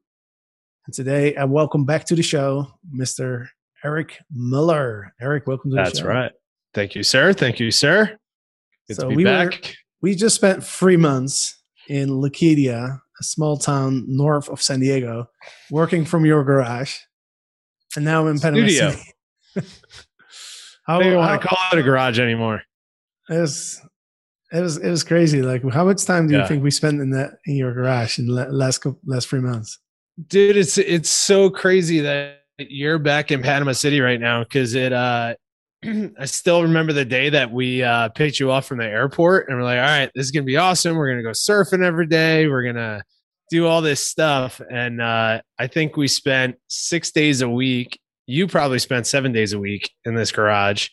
And today I welcome back to the show, Mr. Eric Miller. Eric, welcome to the show. That's right. Thank you, sir. Good to be back. We just spent 3 months in Laquita, a small town north of San Diego, working from your garage. And now I'm in Panama City. I don't want to call it a garage anymore. It was crazy. Like, how much time do you think we spent in your garage in the last 3 months? Dude, it's so crazy that you're back in Panama City right now, because I still remember the day that we picked you off from the airport and we're like, all right, this is gonna be awesome. We're gonna go surfing every day. We're gonna do all this stuff. And I think we spent 6 days a week. You probably spent 7 days a week in this garage.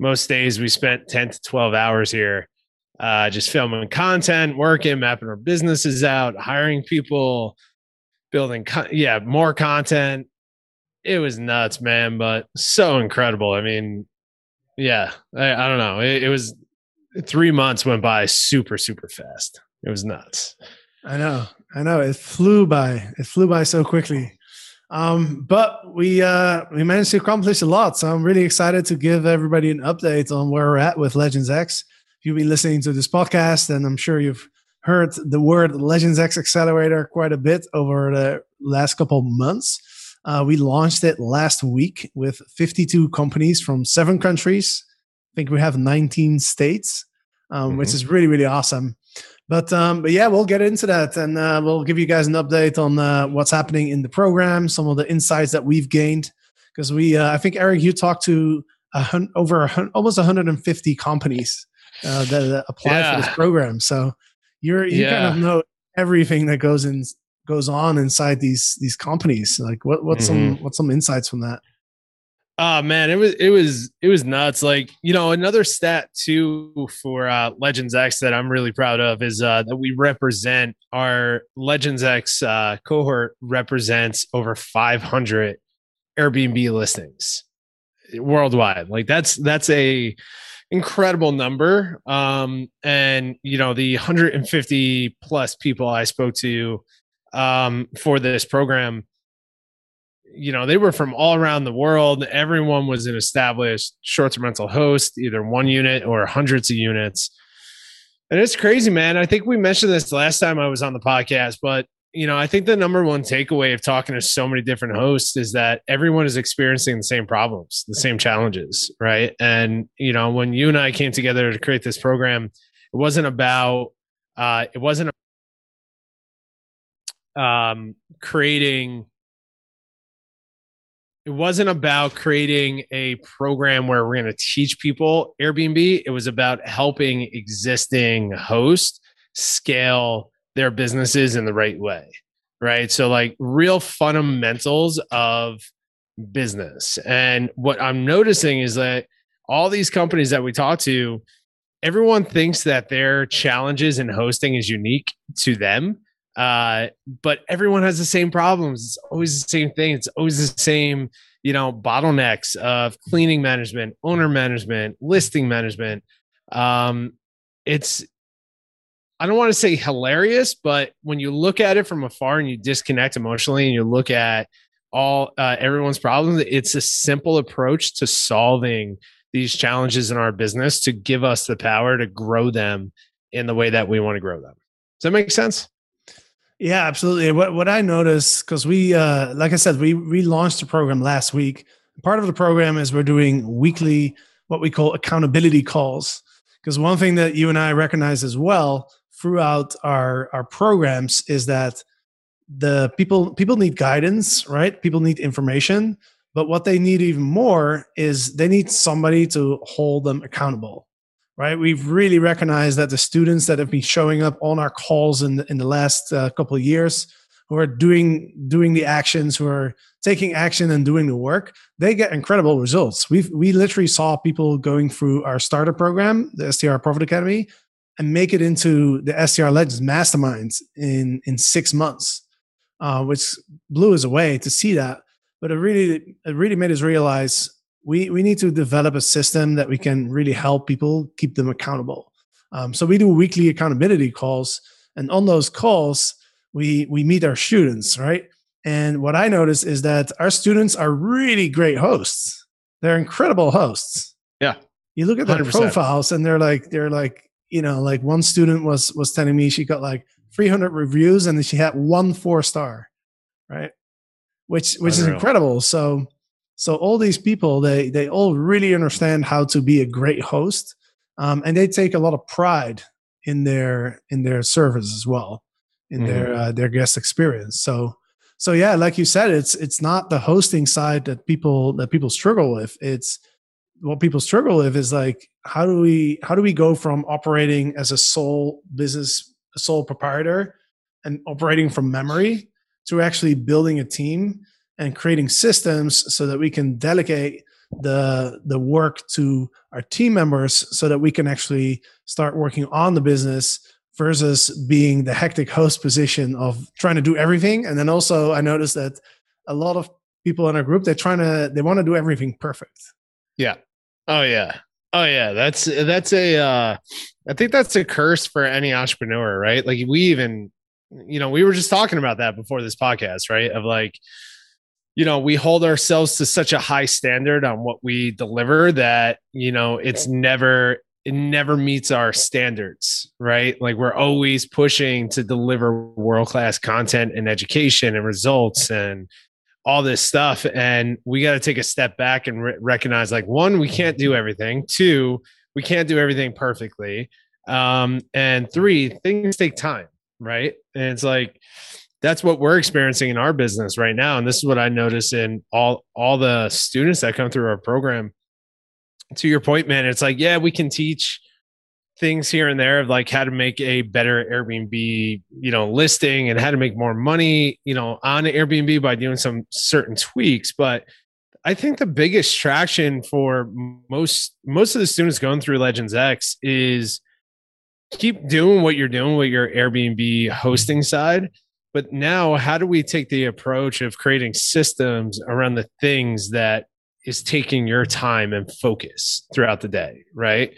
Most days we spent 10 to 12 hours here, just filming content, working, mapping our businesses out, hiring people, building more content. It was nuts, man, but so incredible. I mean, I don't know. It was 3 months went by super, super fast. It was nuts. I know. It flew by so quickly. But we managed to accomplish a lot. So I'm really excited to give everybody an update on where we're at with Legends X. If you've been listening to this podcast, and I'm sure you've heard the word Legends X Accelerator quite a bit over the last couple of months. We launched it last week with 52 companies from 7 countries. I think we have 19 states, which is really, really awesome. But yeah, we'll get into that, and we'll give you guys an update on what's happening in the program, some of the insights that we've gained, because I think, Eric, you talked to almost 150 companies that apply for this program. So you kind of know everything that goes on inside these companies. Like what's some insights from that? Oh, man, it was nuts. Like, you know, another stat too for Legends X that I'm really proud of is that we represent our Legends X cohort represents over 500 Airbnb listings worldwide. Like that's a incredible number. And you know, the 150 plus people I spoke to for this program, you know, they were from all around the world. Everyone was an established short-term rental host, either one unit or hundreds of units. And it's crazy, man. I think we mentioned this last time I was on the podcast, but, you know, I think the number one takeaway of talking to so many different hosts is that everyone is experiencing the same problems, the same challenges, right? And, you know, when you and I came together to create this program, it wasn't about creating a program where we're going to teach people Airbnb. It was about helping existing hosts scale their businesses in the right way, right? So like real fundamentals of business. And what I'm noticing is that all these companies that we talk to, everyone thinks that their challenges in hosting is unique to them. But everyone has the same problems. It's always the same thing. It's always the same, you know, bottlenecks of cleaning management, owner management, listing management. I don't want to say hilarious, but when you look at it from afar and you disconnect emotionally and you look at all everyone's problems, it's a simple approach to solving these challenges in our business to give us the power to grow them in the way that we want to grow them. Does that make sense? Yeah, absolutely. What I noticed, because we, like I said, we launched the program last week. Part of the program is we're doing weekly, what we call accountability calls. Because one thing that you and I recognize as well throughout our programs is that the people need guidance, right? People need information, but what they need even more is they need somebody to hold them accountable, right? We've really recognized that the students that have been showing up on our calls in the last couple of years, who are doing the actions, who are taking action and doing the work, they get incredible results. We literally saw people going through our starter program, the STR Profit Academy, and make it into the STR Legends Masterminds in 6 months, which blew us away to see that. But it really made us realize we need to develop a system that we can really help people, keep them accountable. So we do weekly accountability calls, and on those calls, we meet our students, right? And what I noticed is that our students are really great hosts. They're incredible hosts. Yeah. You look at their 100%. Profiles and they're like, you know, like one student was telling me she got like 300 reviews and then she had 1 4-star, right? Which is incredible. So all these people, they all really understand how to be a great host. And they take a lot of pride in their service as well, in their guest experience. So yeah, like you said, it's not the hosting side that people struggle with. It's what people struggle with is like, how do we go from operating as a sole business, a sole proprietor, and operating from memory to actually building a team and creating systems so that we can delegate the work to our team members so that we can actually start working on the business, versus being the hectic host position of trying to do everything. And then also I noticed that a lot of people in our group, they want to do everything perfect. Yeah. Oh yeah. That's I think that's a curse for any entrepreneur, right? Like we were just talking about that before this podcast, right? Of like, you know, we hold ourselves to such a high standard on what we deliver that, you know, it never meets our standards, right? Like we're always pushing to deliver world-class content and education and results and all this stuff. And we got to take a step back and recognize, like, one, we can't do everything. Two, we can't do everything perfectly. And three, things take time, right? And it's like, that's what we're experiencing in our business right now. And this is what I notice in all the students that come through our program. To your point, man, it's like, yeah, we can teach things here and there of like how to make a better Airbnb, you know, listing and how to make more money, you know, on Airbnb by doing some certain tweaks. But I think the biggest traction for most of the students going through Legends X is keep doing what you're doing with your Airbnb hosting side. But now how do we take the approach of creating systems around the things that is taking your time and focus throughout the day, right?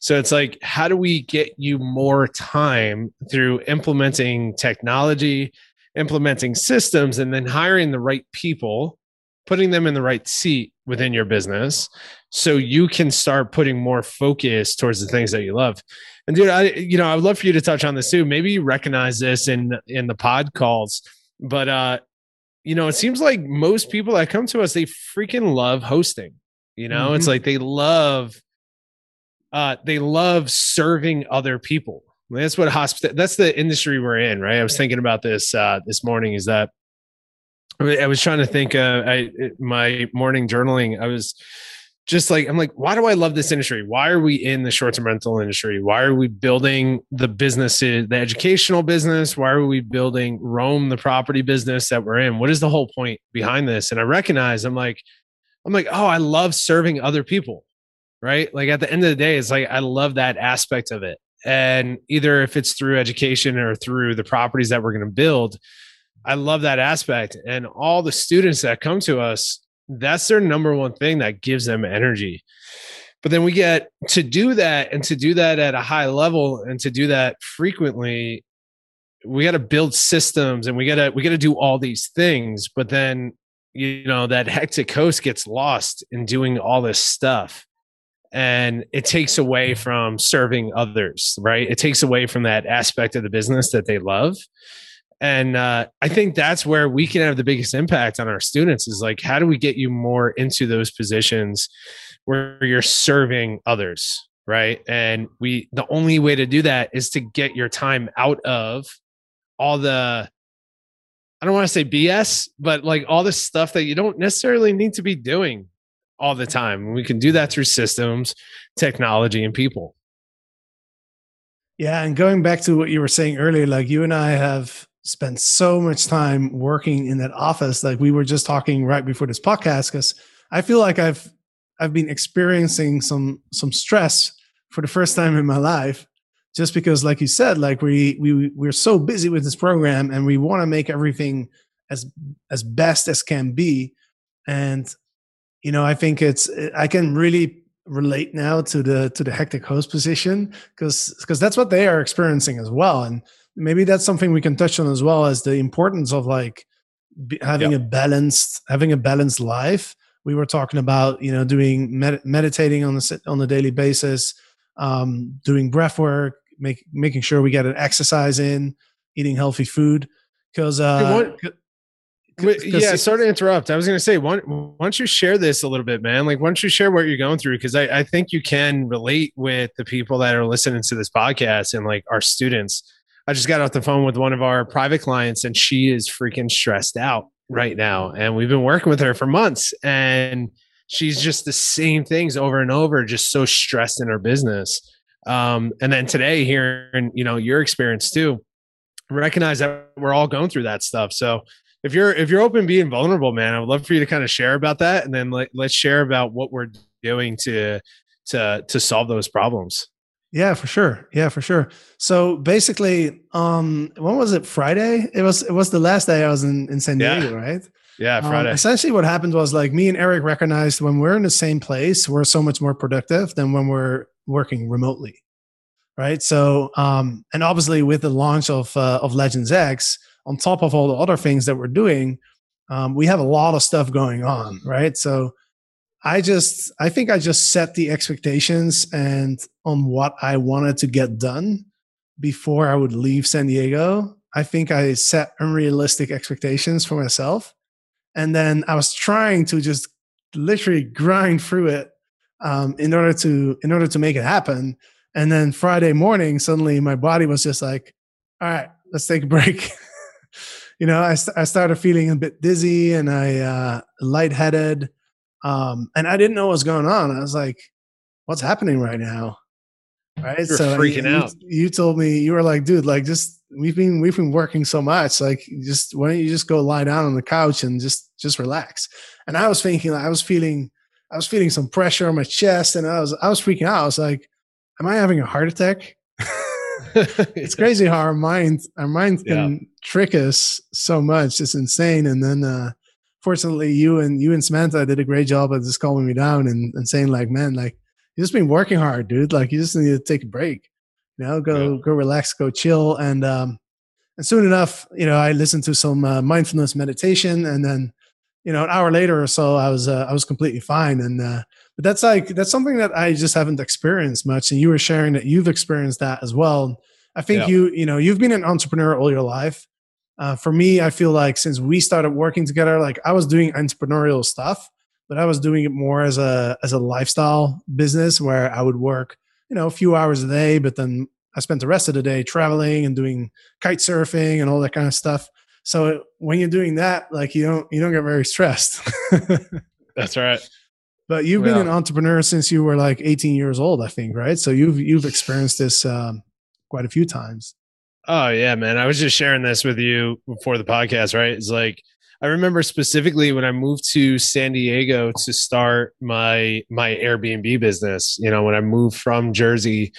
So it's like, how do we get you more time through implementing technology, implementing systems, and then hiring the right people, putting them in the right seat within your business so you can start putting more focus towards the things that you love. And dude, I would love for you to touch on this too. Maybe you recognize this in the pod calls, but you know, it seems like most people that come to us, they freaking love hosting. You know, It's like they love serving other people. I mean, that's the industry we're in, right? I was thinking about this this morning. Is that I was trying to think. My morning journaling, I was just like, I'm like, why do I love this industry? Why are we in the short-term rental industry? Why are we building the businesses, the educational business? Why are we building Roam, the property business that we're in? What is the whole point behind this? And I recognize, I'm like, oh, I love serving other people, right? Like at the end of the day, it's like, I love that aspect of it. And either if it's through education or through the properties that we're going to build, I love that aspect. And all the students that come to us, that's their number one thing that gives them energy. But then we get to do that, and to do that at a high level, and to do that frequently, we got to build systems, and we got to do all these things. But then, you know, that hectic host gets lost in doing all this stuff. And it takes away from serving others, right? It takes away from that aspect of the business that they love. And I think that's where we can have the biggest impact on our students is like, how do we get you more into those positions where you're serving others, right? And the only way to do that is to get your time out of all the, I don't want to say BS, but like all the stuff that you don't necessarily need to be doing all the time. And we can do that through systems, technology, and people. Yeah. And going back to what you were saying earlier, like you and I have spent so much time working in that office. Like we were just talking right before this podcast, because I feel like I've been experiencing some stress for the first time in my life, just because, like you said, like we're so busy with this program and we want to make everything as best as can be. And, you know, I think I can really relate now to the hectic host position because that's what they are experiencing as well. And maybe that's something we can touch on as well, as the importance of like having a balanced life. We were talking about, you know, doing meditating on a daily basis, doing breath work, making sure we get an exercise in, eating healthy food. Yeah, sorry to interrupt. I was going to say, why don't you share this a little bit, man? Like, why don't you share what you're going through? Because I think you can relate with the people that are listening to this podcast and like our students. I just got off the phone with one of our private clients and she is freaking stressed out right now. And we've been working with her for months and she's just the same things over and over, just so stressed in her business. And then today hearing, you know, your experience too, recognize that we're all going through that stuff. So if you're open, being vulnerable, man, I would love for you to kind of share about that. And then let's share about what we're doing to solve those problems. Yeah, for sure. Yeah, for sure. So basically, when was it? Friday? It was the last day I was in San Diego, right? Yeah, Friday. Essentially what happened was, like, me and Eric recognized when we're in the same place, we're so much more productive than when we're working remotely. Right. So, and obviously with the launch of Legends X, on top of all the other things that we're doing, we have a lot of stuff going on, right? So I think I just set the expectations and on what I wanted to get done before I would leave San Diego. I think I set unrealistic expectations for myself. And then I was trying to just literally grind through it in order to make it happen. And then Friday morning, suddenly my body was just like, all right, let's take a break. You know, I started feeling a bit dizzy and lightheaded. And I didn't know what was going on. I was like, what's happening right now? Right. You're so freaking out. You told me, you were like, dude, like, just, we've been working so much. Like, just, why don't you just go lie down on the couch and just relax. And I was thinking, like, I was feeling some pressure on my chest and I was freaking out. I was like, am I having a heart attack? It's crazy how our mind can trick us so much. It's insane. And then, fortunately, you and Samantha did a great job at just calming me down and saying, like, man, like, you just been working hard, dude. Like, you just need to take a break, you know, go relax, go chill. And soon enough, you know, I listened to some mindfulness meditation, and then, you know, an hour later or so, I was completely fine. And, but that's something that I just haven't experienced much. And you were sharing that you've experienced that as well. I think you know, you've been an entrepreneur all your life. For me, I feel like since we started working together, like, I was doing entrepreneurial stuff, but I was doing it more as a lifestyle business where I would work, you know, a few hours a day, but then I spent the rest of the day traveling and doing kite surfing and all that kind of stuff. So when you're doing that, like, you don't get very stressed. That's right. But you've been an entrepreneur since you were like 18 years old, I think, right? So you've experienced this quite a few times. Oh yeah, man. I was just sharing this with you before the podcast, right? It's like, I remember specifically when I moved to San Diego to start my Airbnb business, you know, when I moved from Jersey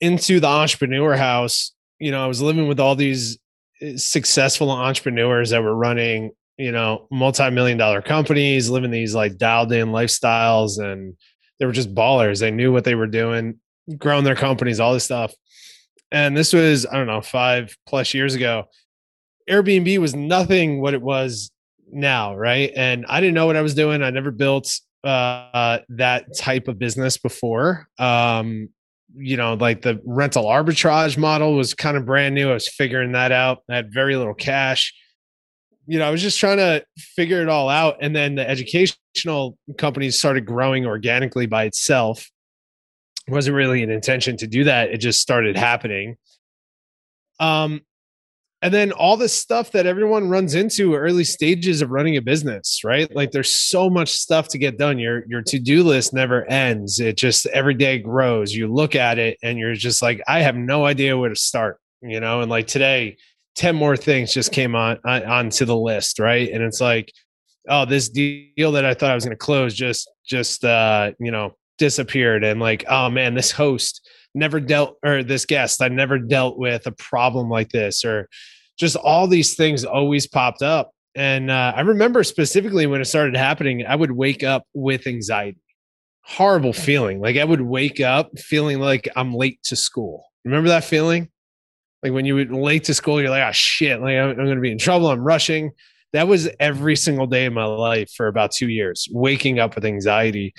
into the entrepreneur house, you know, I was living with all these successful entrepreneurs that were running, you know, multi-million-dollar companies, living these like dialed in lifestyles, and they were just ballers. They knew what they were doing, growing their companies, all this stuff. And this was, I don't know, 5+ years ago. Airbnb was nothing what it was now, right? And I didn't know what I was doing. I never built that type of business before. You know, like the rental arbitrage model was kind of brand new. I was figuring that out. I had very little cash. You know, I was just trying to figure it all out. And then the educational company started growing organically by itself. It wasn't really an intention to do that. It just started happening. And then all this stuff that everyone runs into early stages of running a business, right? Like there's so much stuff to get done. Your to-do list never ends. It just every day grows. You look at it and you're just like, I have no idea where to start, you know? And like today, 10 more things just came onto the list, right? And it's like, oh, this deal that I thought I was going to close just you know, disappeared. And like, oh man, this host never dealt, or this guest, I never dealt with a problem like this, or just all these things always popped up. And I remember specifically when it started happening, I would wake up with anxiety, horrible feeling. Like I would wake up feeling like I'm late to school. Remember that feeling? Like when you were late to school, you're like, oh shit, like I'm going to be in trouble. I'm rushing. That was every single day of my life for about 2 years, waking up with anxiety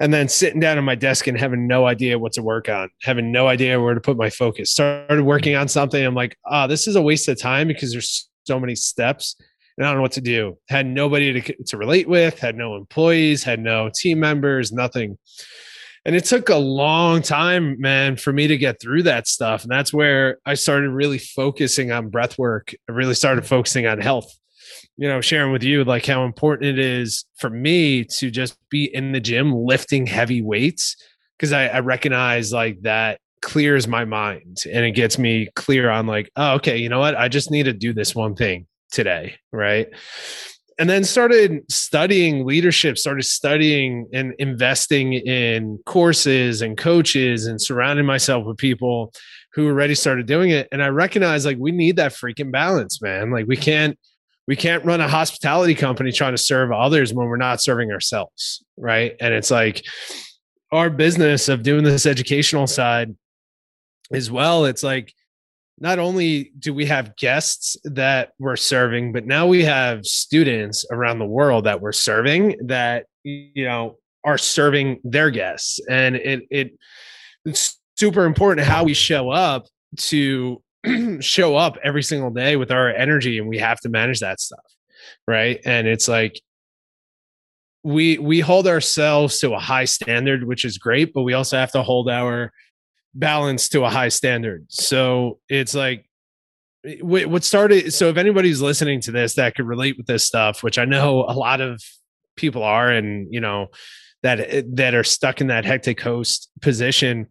and then sitting down at my desk and having no idea what to work on, having no idea where to put my focus. Started working on something. I'm like, ah, this is a waste of time because there's so many steps and I don't know what to do. Had nobody to relate with, had no employees, had no team members, nothing. And it took a long time, man, for me to get through that stuff. And that's where I started really focusing on breath work. I really started focusing on health. You know, sharing with you like how important it is for me to just be in the gym lifting heavy weights, because I recognize like that clears my mind and it gets me clear on like, oh, okay, you know what? I just need to do this one thing today, right? And then started studying leadership, started studying and investing in courses and coaches and surrounding myself with people who already started doing it. And I recognize like we need that freaking balance, man. Like we can't run a hospitality company trying to serve others when we're not serving ourselves, right? And it's like our business of doing this educational side as well. It's like, not only do we have guests that we're serving, but now we have students around the world that we're serving that, you know, are serving their guests. And it's super important how we show up to show up every single day with our energy, and we have to manage that stuff, right? And it's like we hold ourselves to a high standard, which is great, but we also have to hold our balance to a high standard. So it's like what started. So if anybody's listening to this that could relate with this stuff, which I know a lot of people are, and you know that are stuck in that hectic host position.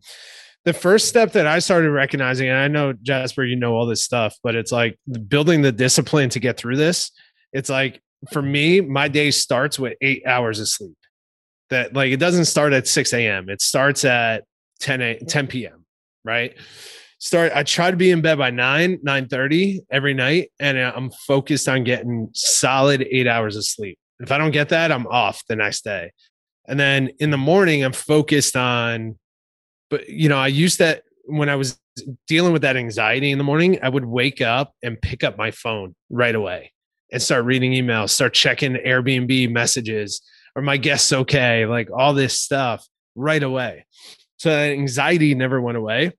The first step that I started recognizing, and I know Jasper, you know all this stuff, but it's like building the discipline to get through this. It's like, for me, my day starts with 8 hours of sleep. That like, it doesn't start at 6 a.m. It starts at 10 p.m. Right. I try to be in bed by 9:30 every night. And I'm focused on getting solid 8 hours of sleep. If I don't get that, I'm off the next day. And then in the morning, I'm focused on, but, you know, I used that when I was dealing with that anxiety in the morning, I would wake up and pick up my phone right away and start reading emails, start checking Airbnb messages, are my guests okay? Like all this stuff right away. So that anxiety never went away.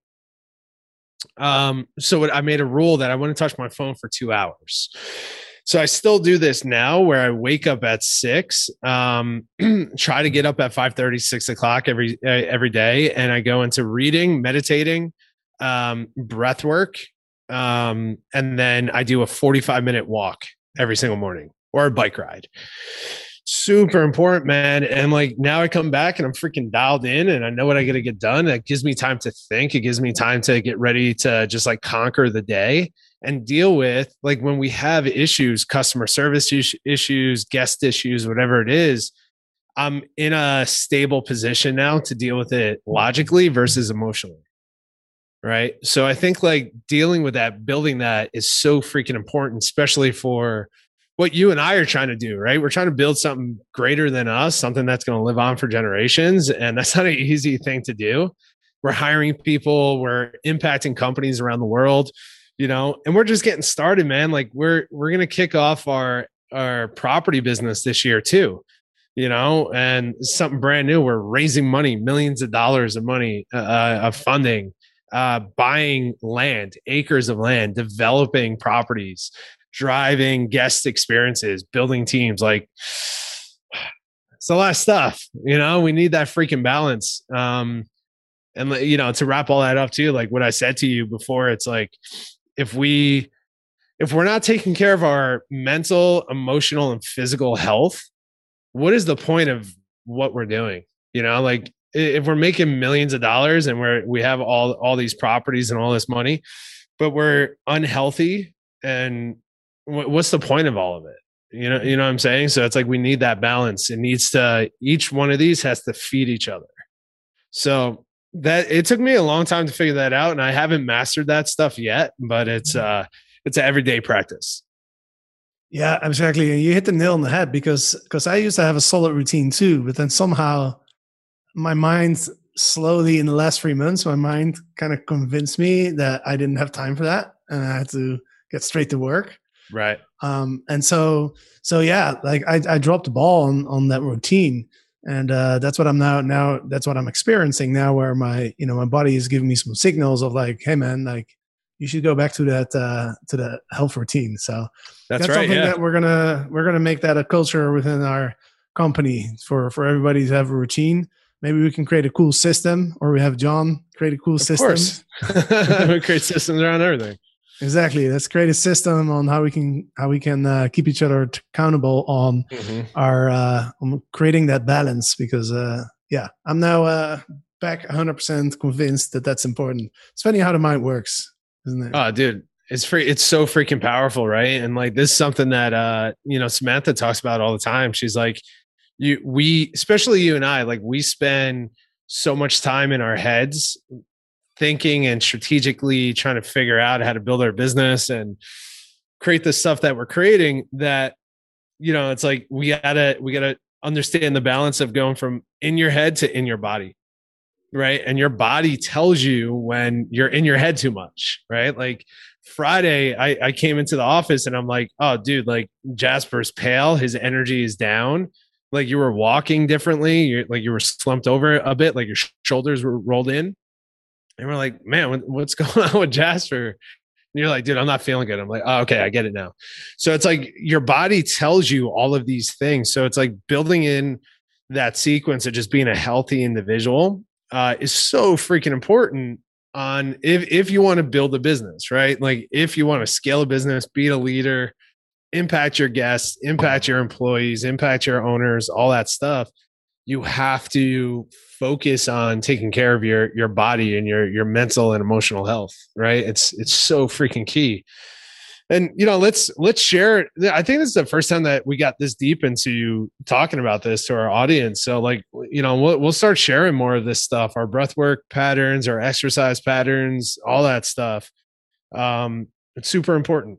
So I made a rule that I wouldn't touch my phone for 2 hours. So I still do this now where I wake up at 6, try to get up at 5:30, 6 o'clock every day. And I go into reading, meditating, breath work. And then I do a 45-minute walk every single morning or a bike ride. Super important, man. And like now I come back and I'm freaking dialed in and I know what I got to get done. It gives me time to think. It gives me time to get ready to just like conquer the day. And deal with like when we have issues, customer service issues, guest issues, whatever it is, I'm in a stable position now to deal with it logically versus emotionally. Right. So I think like dealing with that, building that is so freaking important, especially for what you and I are trying to do. Right. We're trying to build something greater than us, something that's going to live on for generations. And that's not an easy thing to do. We're hiring people, we're impacting companies around the world. You know, and we're just getting started, man. Like we're going to kick off our property business this year too. you know, and something brand new. We're raising money, millions of dollars of money, of funding, buying land, acres of land, developing properties, driving guest experiences, building teams. Like, it's a lot of stuff, you know, we need that freaking balance. And, you know, to wrap all that up too, like what I said to you before, it's like, if we're not taking care of our mental, emotional, and physical health, what is the point of what we're doing? You know, like if we're making millions of dollars and we have all these properties and all this money, but we're unhealthy, and what's the point of all of it? You know what I'm saying? So it's like, we need that balance. It needs to, each one of these has to feed each other. So that, it took me a long time to figure that out, and I haven't mastered that stuff yet, but it's an everyday practice. Yeah, exactly. And you hit the nail on the head, because I used to have a solid routine too, but then somehow my mind slowly, in the last 3 months, my mind kind of convinced me that I didn't have time for that and I had to get straight to work. Right. And so yeah, like I dropped the ball on that routine, and that's what I'm now that's what I'm experiencing now, where my, you know, my body is giving me some signals of like, hey man, like you should go back to that, to the health routine. So that's right, something that we're going to make that a culture within our company for everybody to have a routine. Maybe we can create a cool system, or we have John create a cool system. Of course. We create systems around everything. Exactly. Let's create a system on how we can keep each other accountable on our, on creating that balance, because, yeah, I'm now, back 100% convinced that that's important. It's funny how the mind works, isn't it? Oh, dude, it's free. It's so freaking powerful. Right. And like, this is something that, you know, Samantha talks about all the time. She's like, we, especially you and I, like we spend so much time in our heads thinking and strategically trying to figure out how to build our business and create the stuff that we're creating, that, you know, it's like, we gotta understand the balance of going from in your head to in your body. Right. And your body tells you when you're in your head too much. Right. Like Friday, I came into the office and I'm like, oh dude, like Jasper's pale. His energy is down. Like you were walking differently. You were slumped over a bit. Like your shoulders were rolled in. And we're like, man, what's going on with Jasper? And you're like, dude, I'm not feeling good. I'm like, oh, okay, I get it now. So it's like your body tells you all of these things. So it's like building in that sequence of just being a healthy individual is so freaking important on if you want to build a business, right? Like if you want to scale a business, be a leader, impact your guests, impact your employees, impact your owners, all that stuff. You have to focus on taking care of your body and your mental and emotional health, right? It's so freaking key. And you know, let's share. I think this is the first time that we got this deep into talking about this to our audience. So like, you know, we'll start sharing more of this stuff, our breathwork patterns, our exercise patterns, all that stuff. It's super important.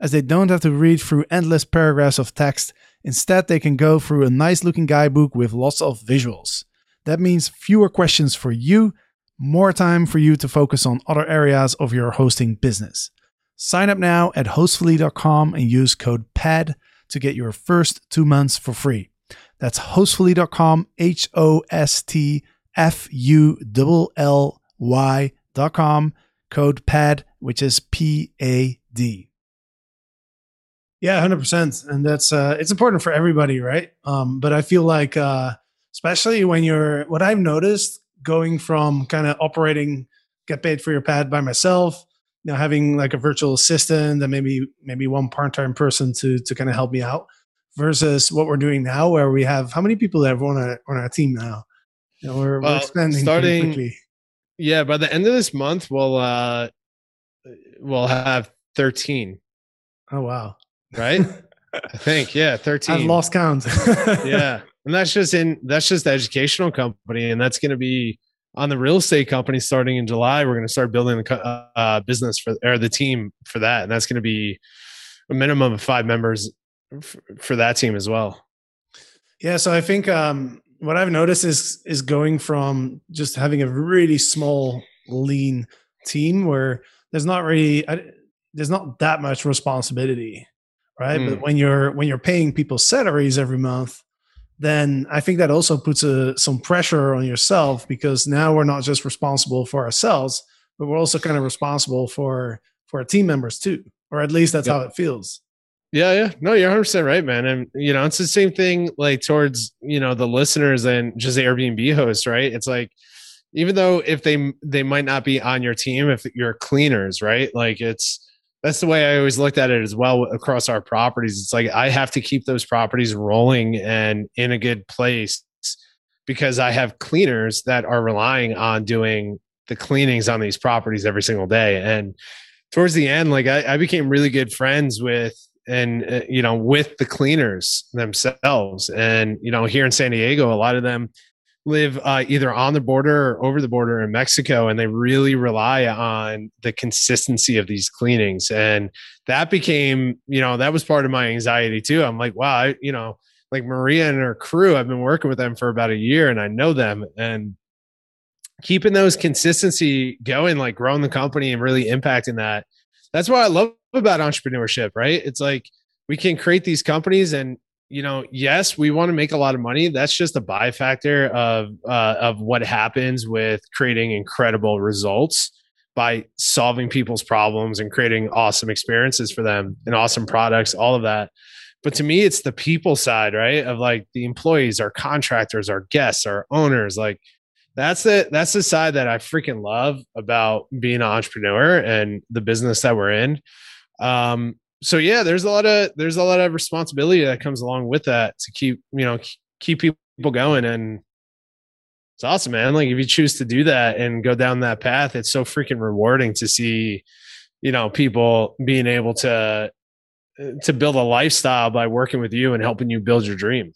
as they don't have to read through endless paragraphs of text. Instead, they can go through a nice looking guidebook with lots of visuals. That means fewer questions for you, more time for you to focus on other areas of your hosting business. Sign up now at Hostfully.com and use code PAD to get your first 2 months for free. That's Hostfully.com, HOSTFULLY.com, code PAD, which is PAD. Yeah, 100%. And that's, it's important for everybody, right? But I feel like, especially when what I've noticed going from kind of operating, get paid for your pad by myself, now having like a virtual assistant and maybe one part-time person to kind of help me out, versus what we're doing now, where we have, how many people that are on our team now? You know, we're expanding pretty quickly. Yeah, by the end of this month, we'll have 13. Oh wow! Right, I think 13. I've lost count. Yeah, And that's just the educational company. And that's going to be on the real estate company starting in July. We're going to start building the business the team for that. And that's going to be a minimum of 5 members for that team as well. Yeah. So I think what I've noticed is going from just having a really small, lean team where there's not that much responsibility, right? Mm. But when you're paying people salaries every month, then I think that also puts some pressure on yourself, because now we're not just responsible for ourselves, but we're also kind of responsible for our team members too, or at least that's how it feels. Yeah. Yeah. No, you're 100% right, man. And it's the same thing, like towards, the listeners and just the Airbnb hosts, right? It's like, even though if they might not be on your team, if you're cleaners, right? Like that's the way I always looked at it as well across our properties. It's like, I have to keep those properties rolling and in a good place because I have cleaners that are relying on doing the cleanings on these properties every single day. And towards the end, like I became really good friends with the cleaners themselves. And, here in San Diego, a lot of them live either on the border or over the border in Mexico. And they really rely on the consistency of these cleanings. And that became, that was part of my anxiety too. I'm like, wow, like Maria and her crew, I've been working with them for about a year and I know them, and keeping those consistency going, like growing the company and really impacting that. That's what I love about entrepreneurship, right? It's like, we can create these companies and, yes, we want to make a lot of money. That's just a byfactor of what happens with creating incredible results by solving people's problems and creating awesome experiences for them and awesome products, all of that. But to me, it's the people side, right? Of like the employees, our contractors, our guests, our owners. Like that's the side that I freaking love about being an entrepreneur and the business that we're in. So yeah, there's a lot of responsibility that comes along with that to keep people going. And it's awesome, man. Like if you choose to do that and go down that path, it's so freaking rewarding to see, people being able to build a lifestyle by working with you and helping you build your dream.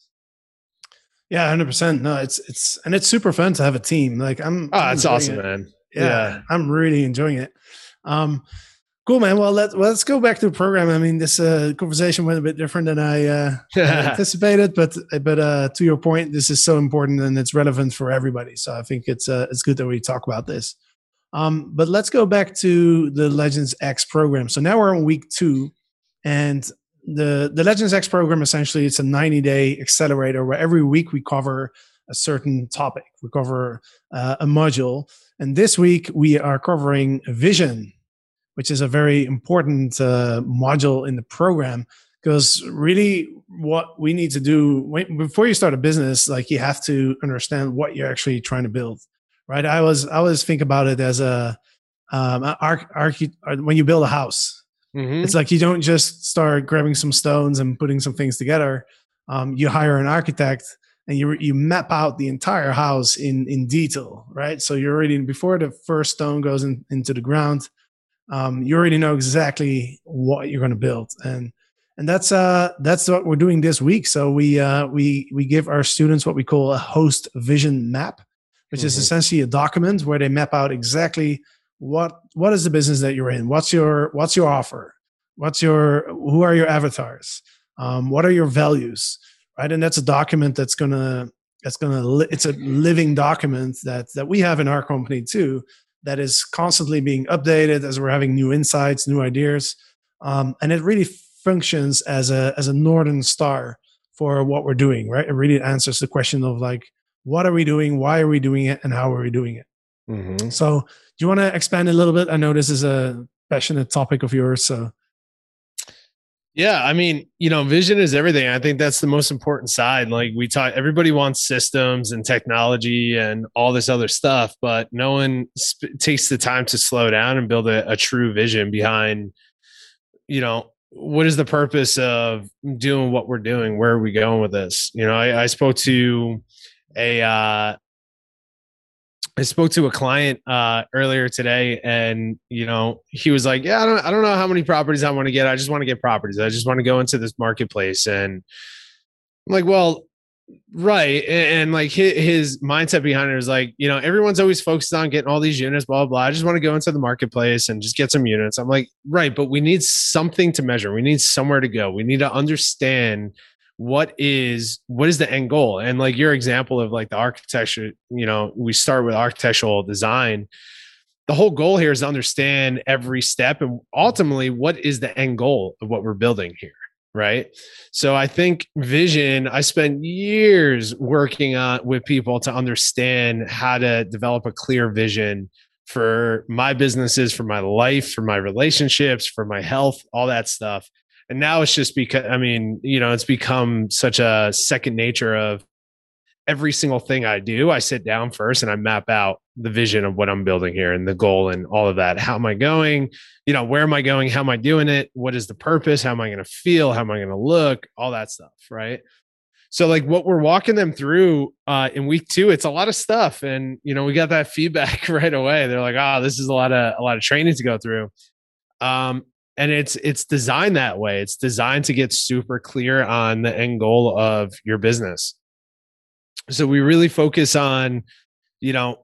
Yeah, 100%. No, it's super fun to have a team. Like it's awesome, man. Yeah. I'm really enjoying it. Cool, man. Well, let's go back to the program. I mean, this conversation went a bit different than I anticipated, but to your point, this is so important and it's relevant for everybody. So I think it's good that we talk about this. But let's go back to the Legends X program. So now we're on week 2, and the Legends X program, essentially, it's a 90-day accelerator where every week we cover a certain topic. We cover a module, and this week we are covering vision, which is a very important module in the program, because really what we need to do before you start a business, like you have to understand what you're actually trying to build, right? I always think about it as when you build a house, mm-hmm. It's like you don't just start grabbing some stones and putting some things together. You hire an architect and you map out the entire house in detail, right? So you're already, before the first stone goes into the ground, you already know exactly what you're going to build, and that's what we're doing this week. So we give our students what we call a host vision map, which mm-hmm. is essentially a document where they map out exactly what is the business that you're in, what's your offer, who are your avatars, what are your values, right? And that's a document it's a living document that we have in our company too, that is constantly being updated as we're having new insights, new ideas. And it really functions as a Northern Star for what we're doing, right? It really answers the question of like, what are we doing? Why are we doing it? And how are we doing it? Mm-hmm. So do you want to expand a little bit? I know this is a passionate topic of yours. So yeah, I mean, vision is everything. I think that's the most important side. Like everybody wants systems and technology and all this other stuff, but no one takes the time to slow down and build a true vision behind, what is the purpose of doing what we're doing? Where are we going with this? I spoke to a client earlier today, and he was like, "Yeah, I don't know how many properties I want to get. I just want to get properties. I just want to go into this marketplace." And I'm like, "Well, Right. And like his mindset behind it is like, you know, everyone's always focused on getting all these units, blah, blah, blah. I just want to go into the marketplace and just get some units. I'm like, right, but we need something to measure. We need somewhere to go. We need to understand what is the end goal. And like your example of like the architecture, you know, we start with architectural design. The whole goal here is to understand every step and ultimately what is the end goal of what we're building here. Right. So I think vision, I spent years working on with people to understand how to develop a clear vision for my businesses, for my life, for my relationships, for my health, all that stuff. And now it's just because, I mean, you know, it's become such a second nature of every single thing I do. I sit down first and I map out the vision of what I'm building here and the goal and all of that. How am I going? You know, where am I going? How am I doing it? What is the purpose? How am I going to feel? How am I going to look? All that stuff. Right. So like what we're walking them through in week 2, it's a lot of stuff. And, you know, we got that feedback right away. They're like, oh, this is a lot of training to go through. And it's designed that way. It's designed to get super clear on the end goal of your business. So we really focus on, you know,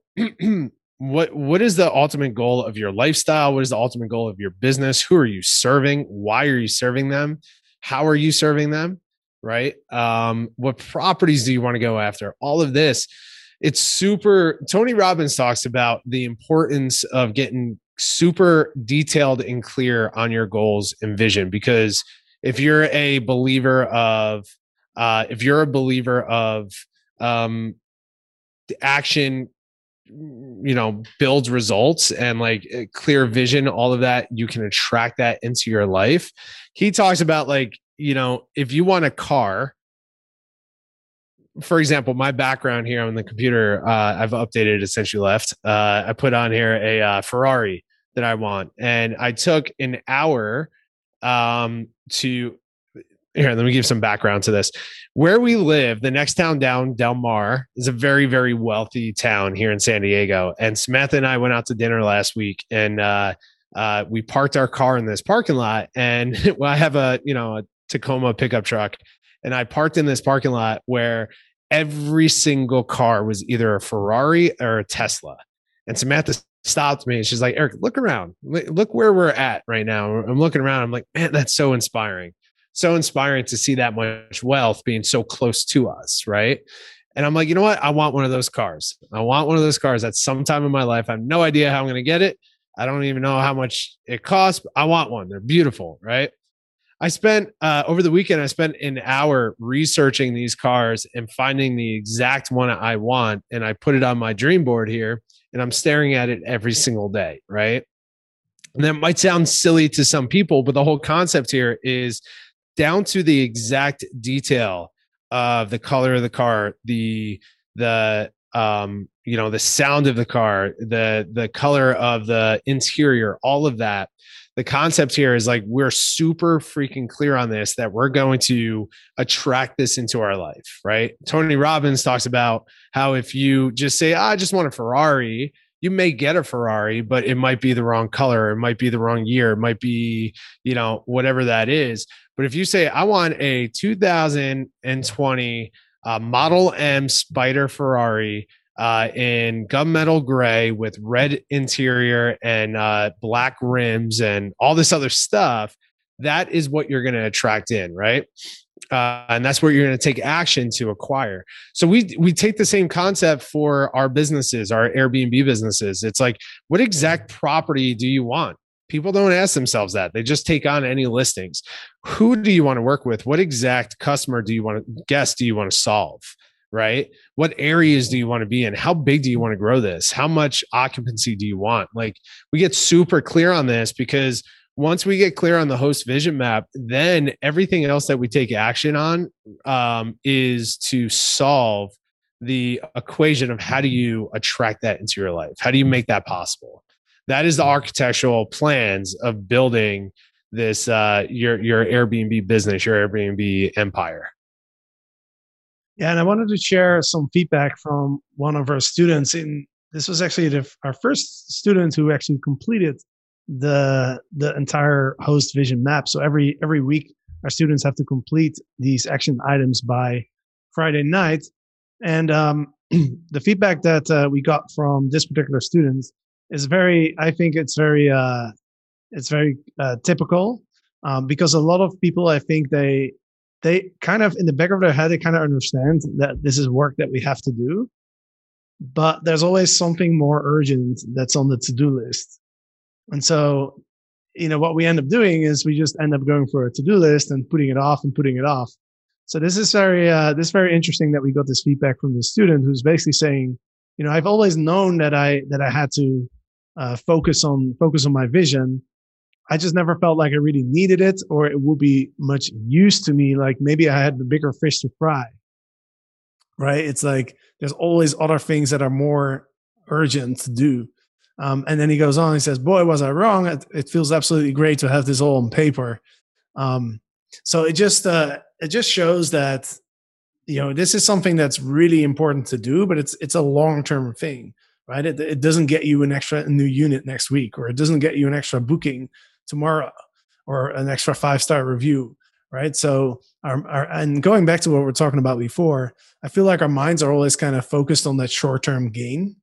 what is the ultimate goal of your lifestyle? What is the ultimate goal of your business? Who are you serving? Why are you serving them? How are you serving them? Right? What properties do you want to go after? All of this. It's super. Tony Robbins talks about the importance of getting super detailed and clear on your goals and vision, because if you're a believer of, action, you know, builds results and like clear vision, all of that, you can attract that into your life. He talks about like, you know, if you want a car, for example, my background here on the computer, I've updated it since you left. I put on here a Ferrari that I want, and I took an hour Here, let me give some background to this. Where we live, the next town down, Del Mar, is a very, very wealthy town here in San Diego. And Samantha and I went out to dinner last week, and we parked our car in this parking lot. And well, I have a Tacoma pickup truck, and I parked in this parking lot where every single car was either a Ferrari or a Tesla. And Samantha stopped me, and she's like, "Eric, look around. Look where we're at right now." I'm looking around. I'm like, "Man, that's so inspiring." So inspiring to see that much wealth being so close to us, right? And I'm like, you know what? I want one of those cars. I want one of those cars at some time in my life. I have no idea how I'm going to get it. I don't even know how much it costs, but I want one. They're beautiful, right? I spent, over the weekend, I spent an hour researching these cars and finding the exact one I want. And I put it on my dream board here, and I'm staring at it every single day, right? And that might sound silly to some people, but the whole concept here is down to the exact detail of the color of the car, the sound of the car, the color of the interior, all of that. The concept here is like, we're super freaking clear on this, that we're going to attract this into our life, right? Tony Robbins talks about how if you just say, I just want a Ferrari, you may get a Ferrari, but it might be the wrong color. It might be the wrong year. It might be, you know, whatever that is. But if you say, I want a 2020 Model M Spider Ferrari in gunmetal gray with red interior and black rims and all this other stuff, that is what you're going to attract in, right? And that's where you're going to take action to acquire. So we take the same concept for our businesses, our Airbnb businesses. It's like, what exact property do you want? People don't ask themselves that. They just take on any listings. Who do you want to work with? What exact customer do you want to solve, right? What areas do you want to be in? How big do you want to grow this? How much occupancy do you want? Like, we get super clear on this, because once we get clear on the host vision map, then everything else that we take action on is to solve the equation of how do you attract that into your life? How do you make that possible? That is the architectural plans of building this, your Airbnb business, your Airbnb empire. Yeah. And I wanted to share some feedback from one of our students. This was actually our first student who actually completed the entire host vision map. So every week, our students have to complete these action items by Friday night. And the feedback that we got from this particular student is very, I think it's very typical because a lot of people, I think they kind of in the back of their head, they kind of understand that this is work that we have to do, but there's always something more urgent that's on the to-do list. And so, you know, what we end up doing is we just end up going for a to-do list and putting it off and putting it off. So this is very interesting that we got this feedback from the student who's basically saying, you know, I've always known that I had to focus on my vision. I just never felt like I really needed it or it would be much use to me. Like maybe I had the bigger fish to fry, right? It's like there's always other things that are more urgent to do. And then he goes on, he says, boy, was I wrong. It feels absolutely great to have this all on paper. So it just shows that, you know, this is something that's really important to do, but it's a long-term thing, right? It doesn't get you an extra new unit next week, or it doesn't get you an extra booking tomorrow or an extra 5-star review, right? So and going back to what we were talking about before, I feel like our minds are always kind of focused on that short-term gain.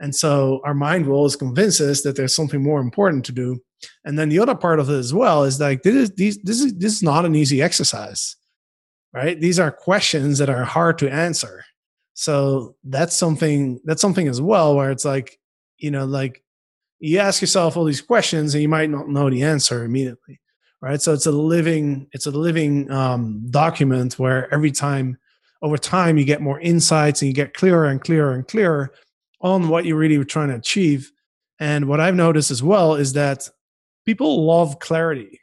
And so our mind will always convince us that there's something more important to do. And then the other part of it as well is like, this is not an easy exercise, right? These are questions that are hard to answer. So that's something as well, where it's like, you know, like you ask yourself all these questions and you might not know the answer immediately, right? So it's a living document where every time, over time, you get more insights and you get clearer and clearer and clearer on what you really were trying to achieve. And what I've noticed as well is that people love clarity,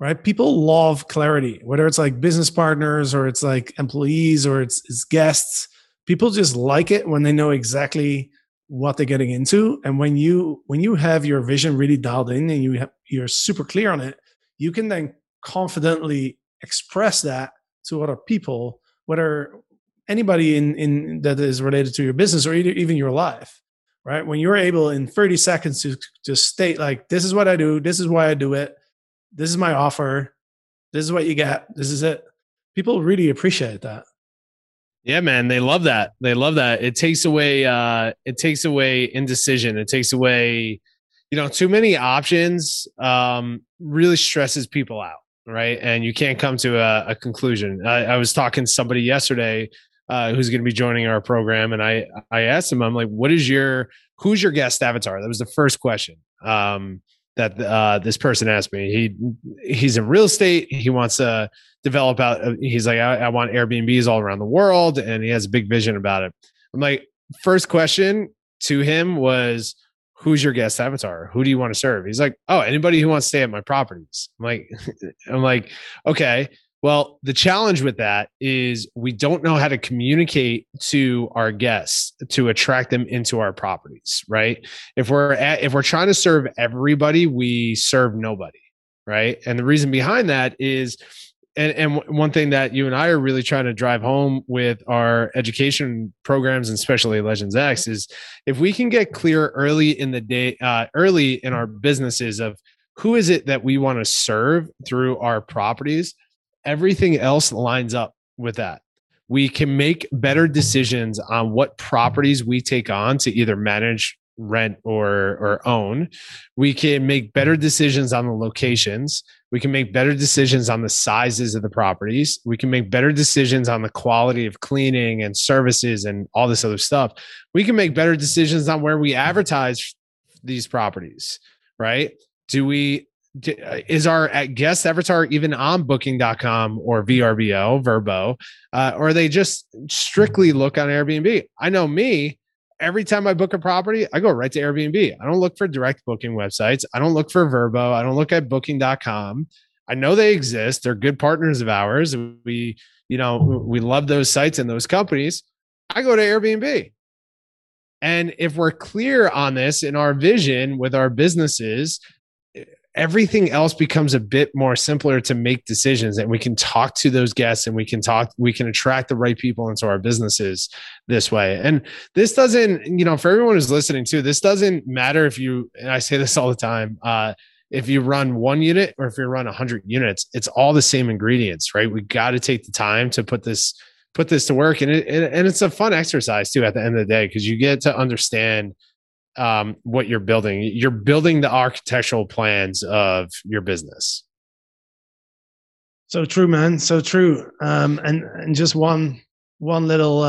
right? People love clarity, whether it's like business partners or it's like employees or it's guests. People just like it when they know exactly what they're getting into. And when you have your vision really dialed in and you're super clear on it, you can then confidently express that to other people, whether anybody in that is related to your business or even your life, right? When you're able in 30 seconds to just state like, this is what I do. This is why I do it. This is my offer. This is what you get. This is it. People really appreciate that. Yeah, man. They love that. They love that. It takes away indecision. It takes away, you know, too many options really stresses people out, right? And you can't come to a conclusion. I was talking to somebody yesterday who's going to be joining our program. And I asked him, I'm like, who's your guest avatar? That was the first question that this person asked me. He's in real estate. He wants to develop out. He's like, I want Airbnbs all around the world. And he has a big vision about it. I'm like, first question to him was, who's your guest avatar? Who do you want to serve? He's like, oh, anybody who wants to stay at my properties. I'm like, okay. Well, the challenge with that is we don't know how to communicate to our guests to attract them into our properties, right? If we're trying to serve everybody, we serve nobody, right? And the reason behind that is, and one thing that you and I are really trying to drive home with our education programs, and especially Legends X, is if we can get clear early in the day, early in our businesses of who is it that we want to serve through our properties, everything else lines up with that. We can make better decisions on what properties we take on to either manage, rent, or own. We can make better decisions on the locations. We can make better decisions on the sizes of the properties. We can make better decisions on the quality of cleaning and services and all this other stuff. We can make better decisions on where we advertise these properties, right? Is our guest avatar even on Booking.com or VRBO, or are they just strictly look on Airbnb? I know me, every time I book a property, I go right to Airbnb. I don't look for direct booking websites. I don't look for VRBO. I don't look at Booking.com. I know they exist. They're good partners of ours. We love those sites and those companies. I go to Airbnb. And if we're clear on this in our vision with our businesses, everything else becomes a bit more simpler to make decisions, and we can talk to those guests and we can attract the right people into our businesses this way. And this doesn't, you know, for everyone who's listening too, this doesn't matter if you, and I say this all the time, if you run one unit or if you run 100 units, it's all the same ingredients, right? We got to take the time to put this to work. And it's a fun exercise too, at the end of the day, because you get to understand what you're building. You're building the architectural plans of your business. So true, man. So true. And just one little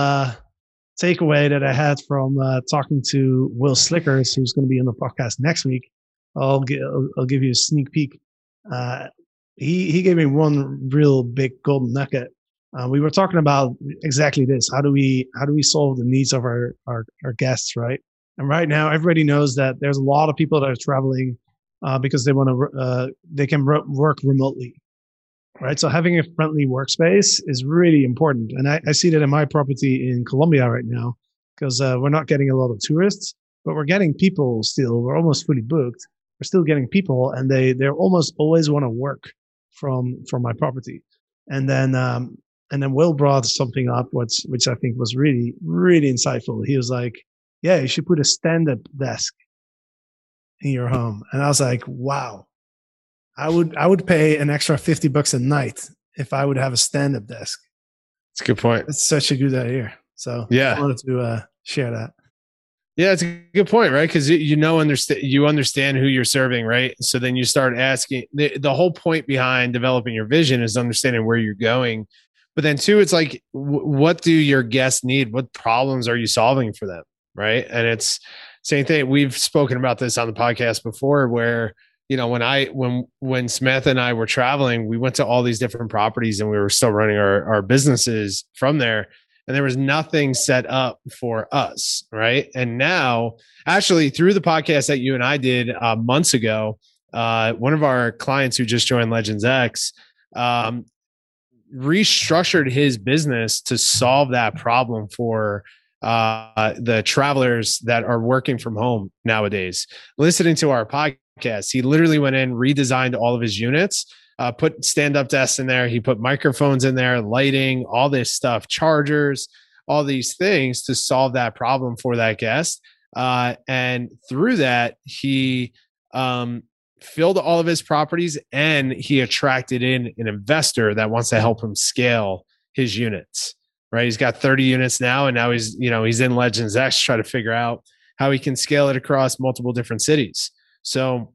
takeaway that I had from talking to Will Slickers, who's going to be on the podcast next week. I'll give you a sneak peek. He gave me one real big golden nugget. We were talking about exactly this. How do we solve the needs of our guests, right? And right now, everybody knows that there's a lot of people that are traveling because they want to they can work remotely, right? So having a friendly workspace is really important, and I see that in my property in Colombia right now, because we're not getting a lot of tourists, but we're getting people still. We're almost fully booked. We're still getting people, and they almost always want to work from my property. And then Will brought something up, which I think was really, really insightful. He was like, yeah, you should put a stand-up desk in your home. And I was like, wow, I would pay an extra $50 a night if I would have a stand-up desk. That's a good point. It's such a good idea. So yeah, I wanted to share that. Yeah, it's a good point, right? Because you understand who you're serving, right? So then you start asking. The whole point behind developing your vision is understanding where you're going. But then too, it's like, what do your guests need? What problems are you solving for them, right? And it's same thing. We've spoken about this on the podcast before, where when Samantha and I were traveling, we went to all these different properties, and we were still running our businesses from there. And there was nothing set up for us, right? And now, actually, through the podcast that you and I did months ago, one of our clients who just joined Legends X restructured his business to solve that problem for the travelers that are working from home nowadays. Listening to our podcast, he literally went in, redesigned all of his units, put stand-up desks in there. He put microphones in there, lighting, all this stuff, chargers, all these things to solve that problem for that guest. And through that, he filled all of his properties, and he attracted in an investor that wants to help him scale his units, right? He's got 30 units now, and now he's in Legends X to try to figure out how he can scale it across multiple different cities. So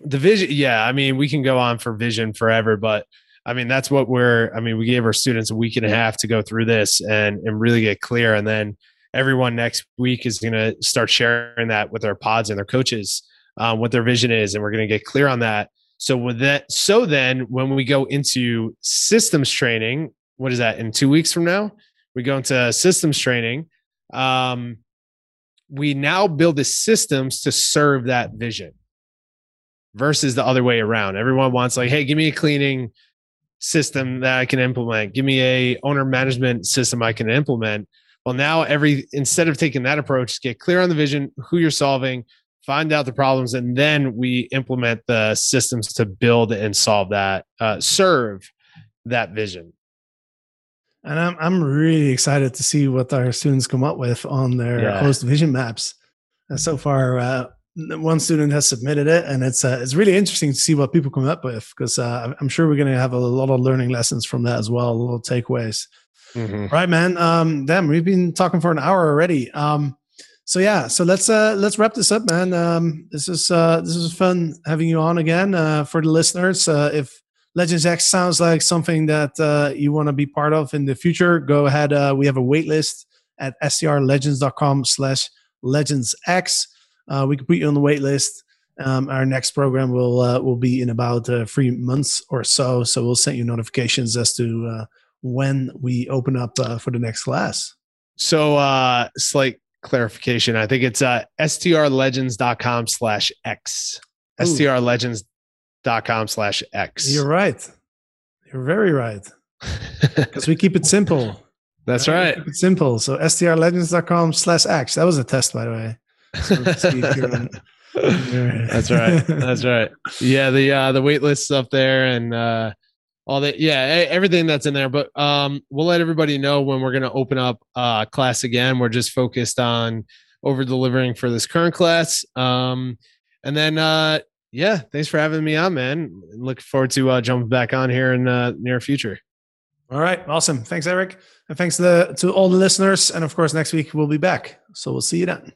the vision, yeah, I mean, we can go on for vision forever, but I mean, that's what we gave our students a week and a half to go through this and really get clear. And then everyone next week is going to start sharing that with their pods and their coaches, what their vision is. And we're going to get clear on that. So with that, so then when we go into systems training, what is that? In 2 weeks from now, we go into systems training. We now build the systems to serve that vision, versus the other way around. Everyone wants like, hey, give me a cleaning system that I can implement. Give me a owner management system I can implement. Well, now instead of taking that approach, get clear on the vision, who you're solving, find out the problems, and then we implement the systems to build and solve that, serve that vision. And I'm really excited to see what our students come up with on their host vision maps. And so far, one student has submitted it, and it's really interesting to see what people come up with, because I'm sure we're going to have a lot of learning lessons from that as well, little takeaways. Mm-hmm. Right, man. Damn, we've been talking for an hour already. So let's wrap this up, man. This is fun having you on again. For the listeners, if Legends X sounds like something that you want to be part of in the future, go ahead. We have a wait list at strlegends.com/LegendsX. We can put you on the wait list. Our next program will be in about 3 months or so. So we'll send you notifications as to when we open up for the next class. So slight clarification. I think it's strlegends.com/X. Ooh. strlegends.com/X. You're right. You're very right. Because we keep it simple. That's right. We keep it simple. So strlegends.com/X. That was a test, by the way. That's right. That's right. Yeah. The wait list's up there and, all that. Yeah. Everything that's in there, but, we'll let everybody know when we're going to open up class again. We're just focused on over delivering for this current class. And then, Yeah. Thanks for having me on, man. Look forward to jumping back on here in near future. All right. Awesome. Thanks, Eric. And thanks to all the listeners. And of course, next week we'll be back. So we'll see you then.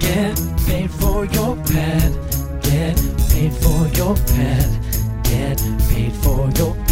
Get paid for your pet. Get paid for your pet.